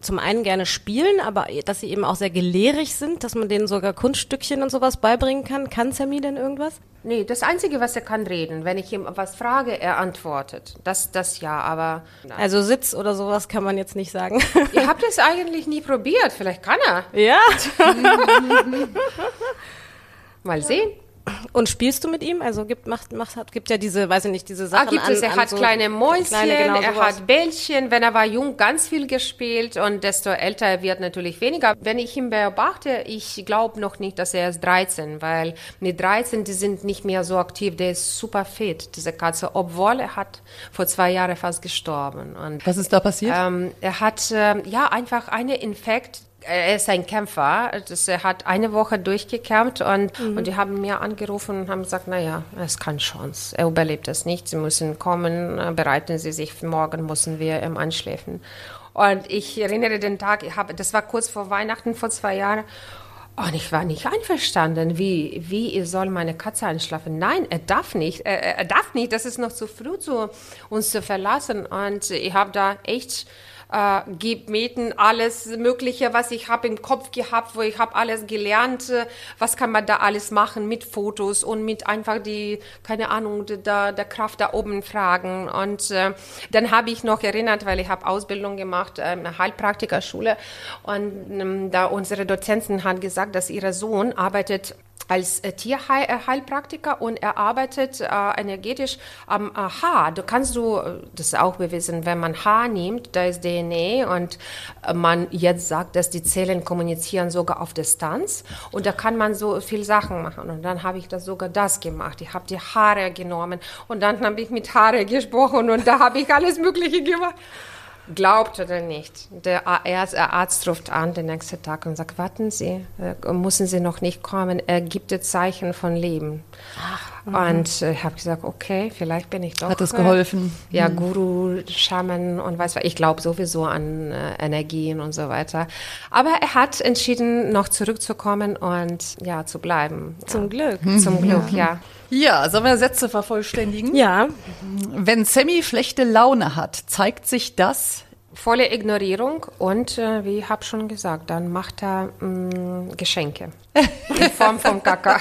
zum einen gerne spielen, aber dass sie eben auch sehr gelehrig sind, dass man denen sogar Kunststückchen und sowas beibringen kann. Kann Sammy denn irgendwas? Nee, das Einzige, was er kann, reden. Wenn ich ihm was frage, er antwortet. Das ja, aber... Nein. Also Sitz oder sowas kann man jetzt nicht sagen. Ihr habt es eigentlich nie probiert. Vielleicht kann er. Ja. Mal sehen. Und spielst du mit ihm? Also gibt ja diese, weiß ich nicht, diese Sachen gibt es. Er hat so kleine Mäuschen, genau, er hat Bällchen. Wenn er war jung, ganz viel gespielt und desto älter er wird, natürlich weniger. Wenn ich ihn beobachte, ich glaube noch nicht, dass er ist 13, weil mit 13, die sind nicht mehr so aktiv. Der ist super fit, diese Katze, obwohl er hat vor 2 Jahren fast gestorben. Und was ist da passiert? Er hat einfach einen Infekt. Er ist ein Kämpfer, er hat eine Woche durchgekämpft und die haben mir angerufen und haben gesagt, naja, er ist keine Chance, er überlebt das nicht, sie müssen kommen, bereiten Sie sich, morgen müssen wir im Einschläfen. Und ich erinnere den Tag, das war kurz vor Weihnachten, vor 2 Jahren, und ich war nicht einverstanden, wie soll meine Katze einschlafen? Nein, er darf nicht, das ist noch zu früh, uns zu verlassen. Und ich habe da echt... Gebeten, alles Mögliche, was ich habe im Kopf gehabt, wo ich habe alles gelernt, was kann man da alles machen mit Fotos und mit einfach die, keine Ahnung, der Kraft da oben fragen. Und dann habe ich noch erinnert, weil ich habe Ausbildung gemacht, eine Heilpraktikerschule, und da unsere Dozentin hat gesagt, dass ihr Sohn arbeitet als Tierheilpraktiker und er arbeitet energetisch am Haar. Du kannst das ist auch bewiesen, wenn man Haar nimmt, da ist DNA und man jetzt sagt, dass die Zellen kommunizieren sogar auf Distanz und da kann man so viel Sachen machen. Und dann habe ich das gemacht. Ich habe die Haare genommen und dann habe ich mit Haare gesprochen und da habe ich alles Mögliche gemacht. Glaubt oder nicht, der Arzt ruft an den nächsten Tag und sagt, warten Sie, müssen Sie noch nicht kommen, er gibt Zeichen von Leben. Und ich habe gesagt, okay, vielleicht bin ich doch... Hat es geholfen? Ja, Guru, Schaman und weiß was. Ich glaube sowieso an Energien und so weiter. Aber er hat entschieden, noch zurückzukommen und zu bleiben. Zum Glück. Zum Glück, ja. Ja, sollen wir Sätze vervollständigen? Ja. Wenn Sammy schlechte Laune hat, zeigt sich das? Volle Ignorierung und, wie ich habe schon gesagt, dann macht er Geschenke in Form von Kaka.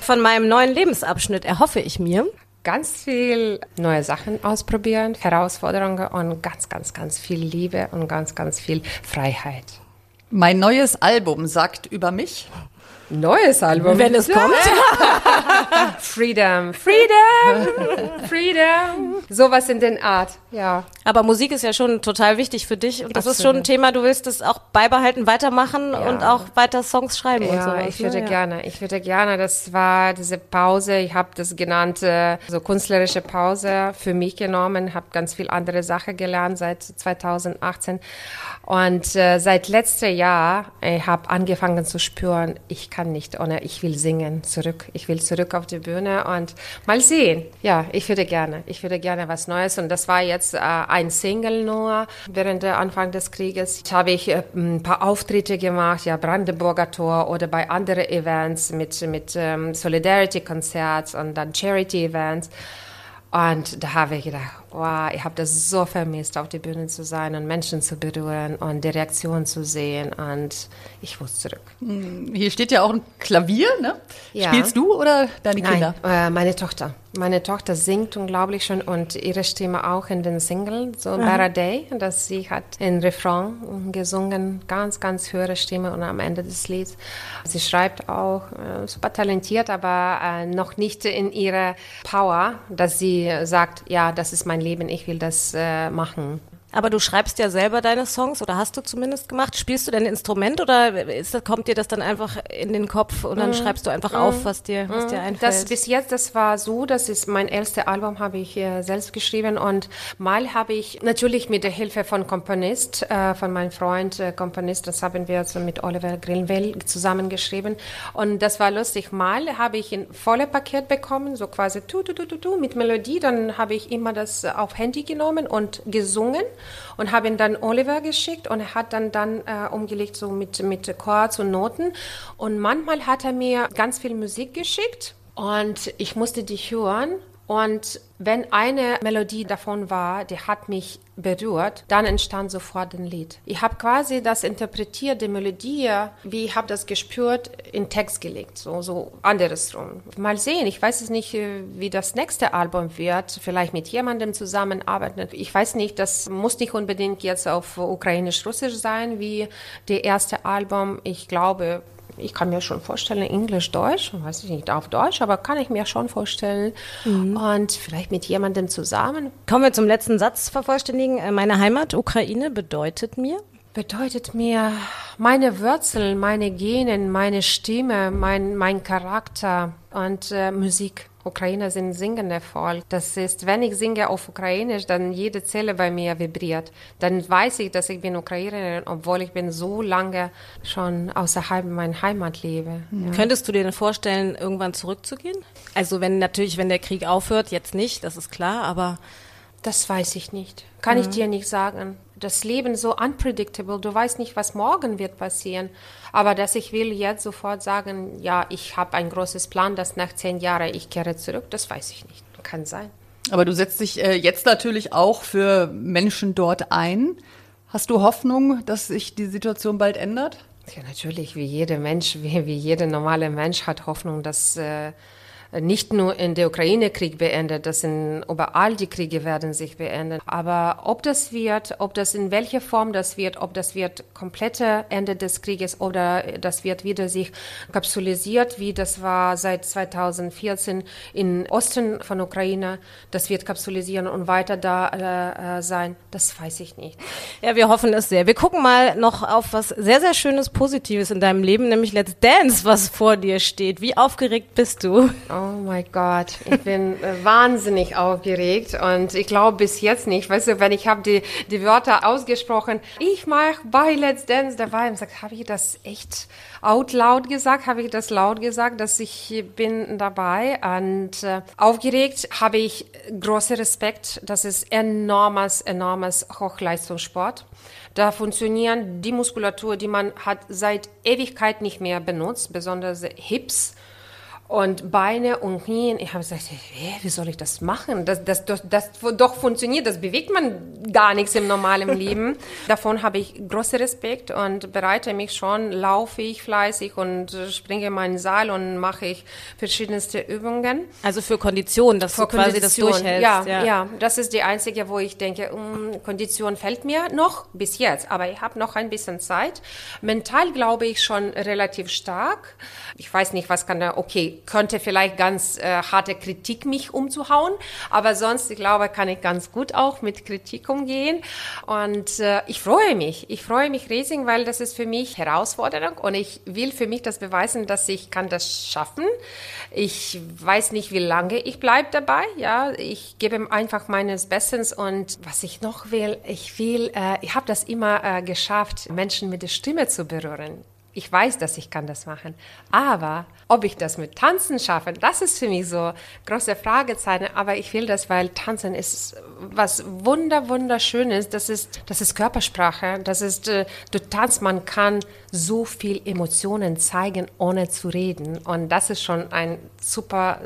Von meinem neuen Lebensabschnitt erhoffe ich mir ganz viel neue Sachen ausprobieren, Herausforderungen und ganz, ganz, ganz viel Liebe und ganz, ganz viel Freiheit. Mein neues Album sagt über mich... Neues Album. Wenn es kommt. Freedom, Freedom, Freedom. Sowas in den Art, ja. Aber Musik ist ja schon total wichtig für dich. Und das ist schon ein Thema, du willst es auch beibehalten, weitermachen und auch weiter Songs schreiben und so. Ich würde gerne, das war diese Pause, ich habe das genannt, so künstlerische Pause für mich genommen, habe ganz viel andere Sachen gelernt seit 2018. Und seit letztem Jahr, ich habe angefangen zu spüren, ich kann nicht ohne, ich will singen zurück. Ich will zurück auf die Bühne und mal sehen. Ja, ich würde gerne was Neues. Und das war jetzt ein Single nur. Während der Anfang des Krieges habe ich ein paar Auftritte gemacht, ja, Brandenburger Tor oder bei anderen Events mit Solidarity-Konzerts und dann Charity-Events. Und da habe ich gedacht, wow, ich habe das so vermisst, auf der Bühne zu sein und Menschen zu berühren und die Reaktion zu sehen, und ich muss zurück. Hier steht ja auch ein Klavier, ne? Ja. Spielst du oder deine Kinder? Nein, meine Tochter. Meine Tochter singt unglaublich schön und ihre Stimme auch in den Single, so Better Day, dass sie hat in Refrain gesungen, ganz, ganz höhere Stimme und am Ende des Lieds. Sie schreibt auch, super talentiert, aber noch nicht in ihrer Power, dass sie sagt, ja, das ist mein Leben, ich will das machen. Aber du schreibst ja selber deine Songs oder hast du zumindest gemacht. Spielst du dein Instrument oder kommt dir das dann einfach in den Kopf und dann schreibst du einfach auf, was dir einfällt? Bis jetzt, das war so, das ist mein erstes Album, habe ich selbst geschrieben, und mal habe ich natürlich mit der Hilfe von Komponist, von meinem Freund Komponist, das haben wir so mit Oliver Grillwell zusammengeschrieben, und das war lustig. Mal habe ich ein volles Paket bekommen, so quasi tu mit Melodie, dann habe ich immer das auf Handy genommen und gesungen. Und habe ihn dann Oliver geschickt und er hat dann umgelegt so mit Chords und Noten. Und manchmal hat er mir ganz viel Musik geschickt und ich musste die hören. Und wenn eine Melodie davon war, die hat mich berührt, dann entstand sofort ein Lied. Ich habe quasi das interpretiert, die Melodie, wie ich habe das gespürt, in Text gelegt, so anderes rum. Mal sehen, ich weiß es nicht, wie das nächste Album wird, vielleicht mit jemandem zusammenarbeiten. Ich weiß nicht, das muss nicht unbedingt jetzt auf Ukrainisch-Russisch sein, wie das erste Album, ich glaube... Ich kann mir schon vorstellen, Englisch, Deutsch, weiß ich nicht, auf Deutsch, aber kann ich mir schon vorstellen. Mhm. Und vielleicht mit jemandem zusammen. Kommen wir zum letzten Satz vervollständigen. Meine Heimat, Ukraine, bedeutet mir meine Wurzeln, meine Genen, meine Stimme, mein Charakter und Musik. Ukrainer sind singende Volk. Das ist, wenn ich singe auf Ukrainisch, dann jede Zelle bei mir vibriert. Dann weiß ich, dass ich bin Ukrainerin, obwohl ich bin so lange schon außerhalb meiner Heimat lebe. Ja. Könntest du dir vorstellen, irgendwann zurückzugehen? Also wenn der Krieg aufhört, jetzt nicht, das ist klar, aber... Das weiß ich nicht. Kann ich dir nicht sagen. Das Leben so unpredictable, du weißt nicht, was morgen wird passieren. Aber dass ich will jetzt sofort sagen, ja, ich habe einen großen Plan, dass nach 10 Jahren ich kehre zurück, das weiß ich nicht. Kann sein. Aber du setzt dich jetzt natürlich auch für Menschen dort ein. Hast du Hoffnung, dass sich die Situation bald ändert? Ja, natürlich, wie jeder Mensch, wie jeder normale Mensch hat Hoffnung, dass... Nicht nur in der Ukraine Krieg beendet, das sind überall die Kriege werden sich beenden. Aber ob das wird, ob das in welcher Form das wird, ob das wird komplette Ende des Krieges oder das wird wieder sich kapsulisiert, wie das war seit 2014 im Osten von Ukraine, das wird kapsulisieren und weiter da sein, das weiß ich nicht. Ja, wir hoffen es sehr. Wir gucken mal noch auf was sehr, sehr Schönes, Positives in deinem Leben, nämlich Let's Dance, was vor dir steht. Wie aufgeregt bist du? Oh mein Gott, ich bin wahnsinnig aufgeregt und ich glaube bis jetzt nicht, weißt du, wenn ich habe die Wörter ausgesprochen, ich mache bei Let's Dance dabei und sage, habe ich das echt laut gesagt, dass ich bin dabei, und aufgeregt habe ich großen Respekt, das ist enormes Hochleistungssport. Da funktionieren die Muskulatur, die man hat seit Ewigkeit nicht mehr benutzt, besonders Hips. Und Beine und Knien, ich habe gesagt, wie soll ich das machen? Das doch funktioniert, das bewegt man gar nichts im normalen Leben. Davon habe ich großen Respekt und bereite mich schon, laufe ich fleißig und springe in meinen Saal und mache ich verschiedenste Übungen. Also für Kondition, dass du quasi das durchhältst. Ja, das ist die einzige, wo ich denke, Kondition fällt mir noch bis jetzt, aber ich habe noch ein bisschen Zeit. Mental glaube ich schon relativ stark. Ich weiß nicht, könnte vielleicht ganz harte Kritik mich umzuhauen, aber sonst, ich glaube, kann ich ganz gut auch mit Kritik umgehen, und ich freue mich riesig, weil das ist für mich Herausforderung und ich will für mich das beweisen, dass ich kann das schaffen. Ich weiß nicht, wie lange ich bleibe dabei, ja, ich gebe ihm einfach meines Bestes, und was ich noch will, ich habe das immer geschafft, Menschen mit der Stimme zu berühren. Ich weiß, dass ich kann das machen, aber ob ich das mit Tanzen schaffe, das ist für mich so große Fragezeichen, aber ich will das, weil Tanzen ist was wunderschönes, das ist Körpersprache, das ist, du tanzt, man kann so viel Emotionen zeigen, ohne zu reden, und das ist schon ein super,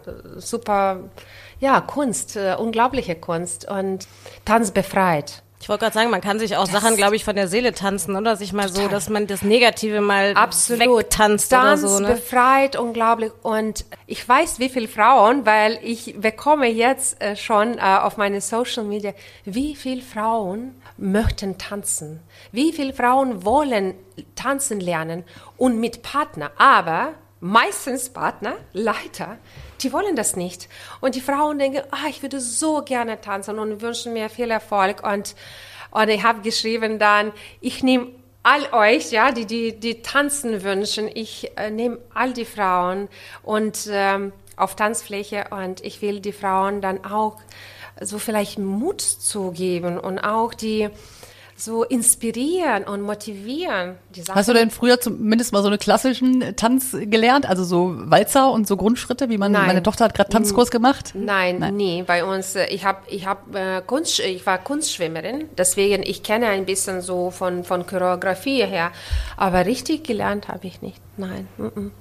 ja, Kunst, unglaubliche Kunst, und Tanz befreit. Ich wollte gerade sagen, man kann sich auch das Sachen, glaube ich, von der Seele tanzen, oder? Sich mal total. So, dass man das Negative mal wegtanzt oder so, ne? Tanz befreit, unglaublich. Und ich weiß, wie viele Frauen, weil ich bekomme jetzt schon auf meine Social Media, wie viele Frauen möchten tanzen, wie viele Frauen wollen tanzen lernen und mit Partner, aber meistens Partner, Leiter, die wollen das nicht. Und die Frauen denken, ich würde so gerne tanzen und wünschen mir viel Erfolg. Und ich habe geschrieben dann, ich nehme all euch, ja, die tanzen wünschen, ich nehme all die Frauen und auf Tanzfläche, und ich will die Frauen dann auch so vielleicht Mut zu geben und auch die so inspirieren und motivieren. Die Sachen. Hast du denn früher zumindest mal so einen klassischen Tanz gelernt? Also so Walzer und so Grundschritte, wie man, Nein. Meine Tochter hat gerade Tanzkurs gemacht. Nein, nie. Bei uns, ich war Kunstschwimmerin, deswegen, ich kenne ein bisschen so von Choreografie her, aber richtig gelernt habe ich nicht. Nein.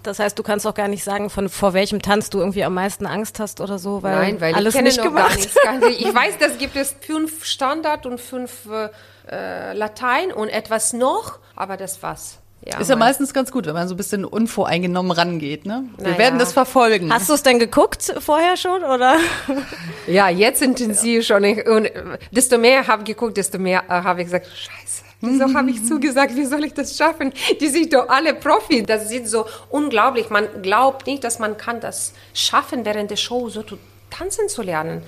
Das heißt, du kannst auch gar nicht sagen, vor welchem Tanz du irgendwie am meisten Angst hast oder so, weil, Nein, weil alles ich kenne nicht gemacht. Gar nichts. Ich weiß, das gibt es 5 Standard und 5 Latein und etwas noch, aber das war's. Ja, ist ja meistens ganz gut, wenn man so ein bisschen unvoreingenommen rangeht, ne? Wir werden das verfolgen. Hast du es denn geguckt vorher schon, oder? Ja, jetzt intensiv schon. Und desto mehr ich habe geguckt, desto mehr habe ich gesagt, scheiße. Wieso habe ich zugesagt, wie soll ich das schaffen? Die sind doch alle Profi. Das sieht so unglaublich. Man glaubt nicht, dass man kann das schaffen, während der Show so tanzen zu lernen.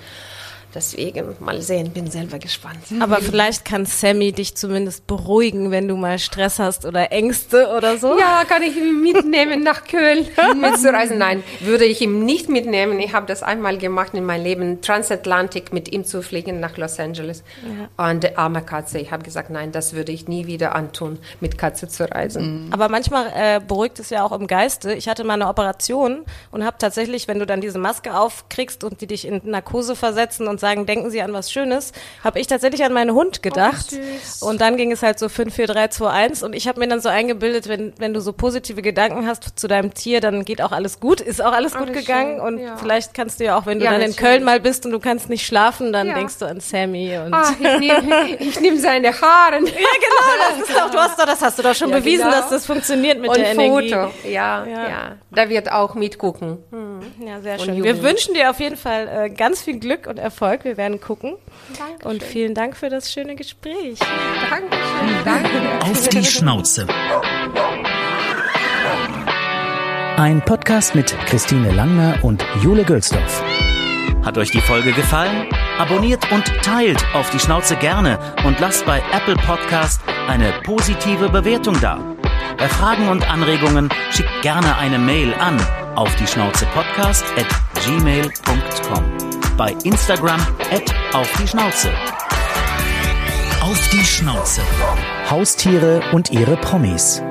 Deswegen, mal sehen, bin selber gespannt. Aber vielleicht kann Sammy dich zumindest beruhigen, wenn du mal Stress hast oder Ängste oder so. Ja, kann ich ihn mitnehmen nach Köln mitzureisen? Nein, würde ich ihn nicht mitnehmen. Ich habe das einmal gemacht in meinem Leben, Transatlantik mit ihm zu fliegen nach Los Angeles. Ja. Und die arme Katze, ich habe gesagt, nein, das würde ich nie wieder antun, mit Katze zu reisen. Aber manchmal beruhigt es ja auch im Geiste. Ich hatte mal eine Operation und habe tatsächlich, wenn du dann diese Maske aufkriegst und die dich in Narkose versetzen und sagen, denken Sie an was Schönes, habe ich tatsächlich an meinen Hund gedacht. Oh, und dann ging es halt so 5, 4, 3, 2, 1 und ich habe mir dann so eingebildet, wenn du so positive Gedanken hast zu deinem Tier, dann geht auch alles gut, ist auch alles gut gegangen, schön. Und ja. Vielleicht kannst du ja auch, wenn du dann in Köln mal bist und du kannst nicht schlafen, dann denkst du an Sammy. Und ich nehm seine Haare. Ja, genau, das ist doch, das hast du doch schon bewiesen, genau. Dass das funktioniert mit und der Energie. Foto. Ja. Da wird auch mitgucken. Ja, sehr schön. Wir wünschen dir auf jeden Fall ganz viel Glück und Erfolg. Wir werden gucken. Dankeschön. Und vielen Dank für das schöne Gespräch. Dankeschön. Danke. Auf die Schnauze. Ein Podcast mit Christine Langner und Jule Gülsdorf. Hat euch die Folge gefallen? Abonniert und teilt Auf die Schnauze gerne und lasst bei Apple Podcast eine positive Bewertung da. Bei Fragen und Anregungen schickt gerne eine Mail an aufdieschnauzepodcast@gmail.com. Bei Instagram @aufdieschnauze. Auf die Schnauze. Haustiere und ihre Promis.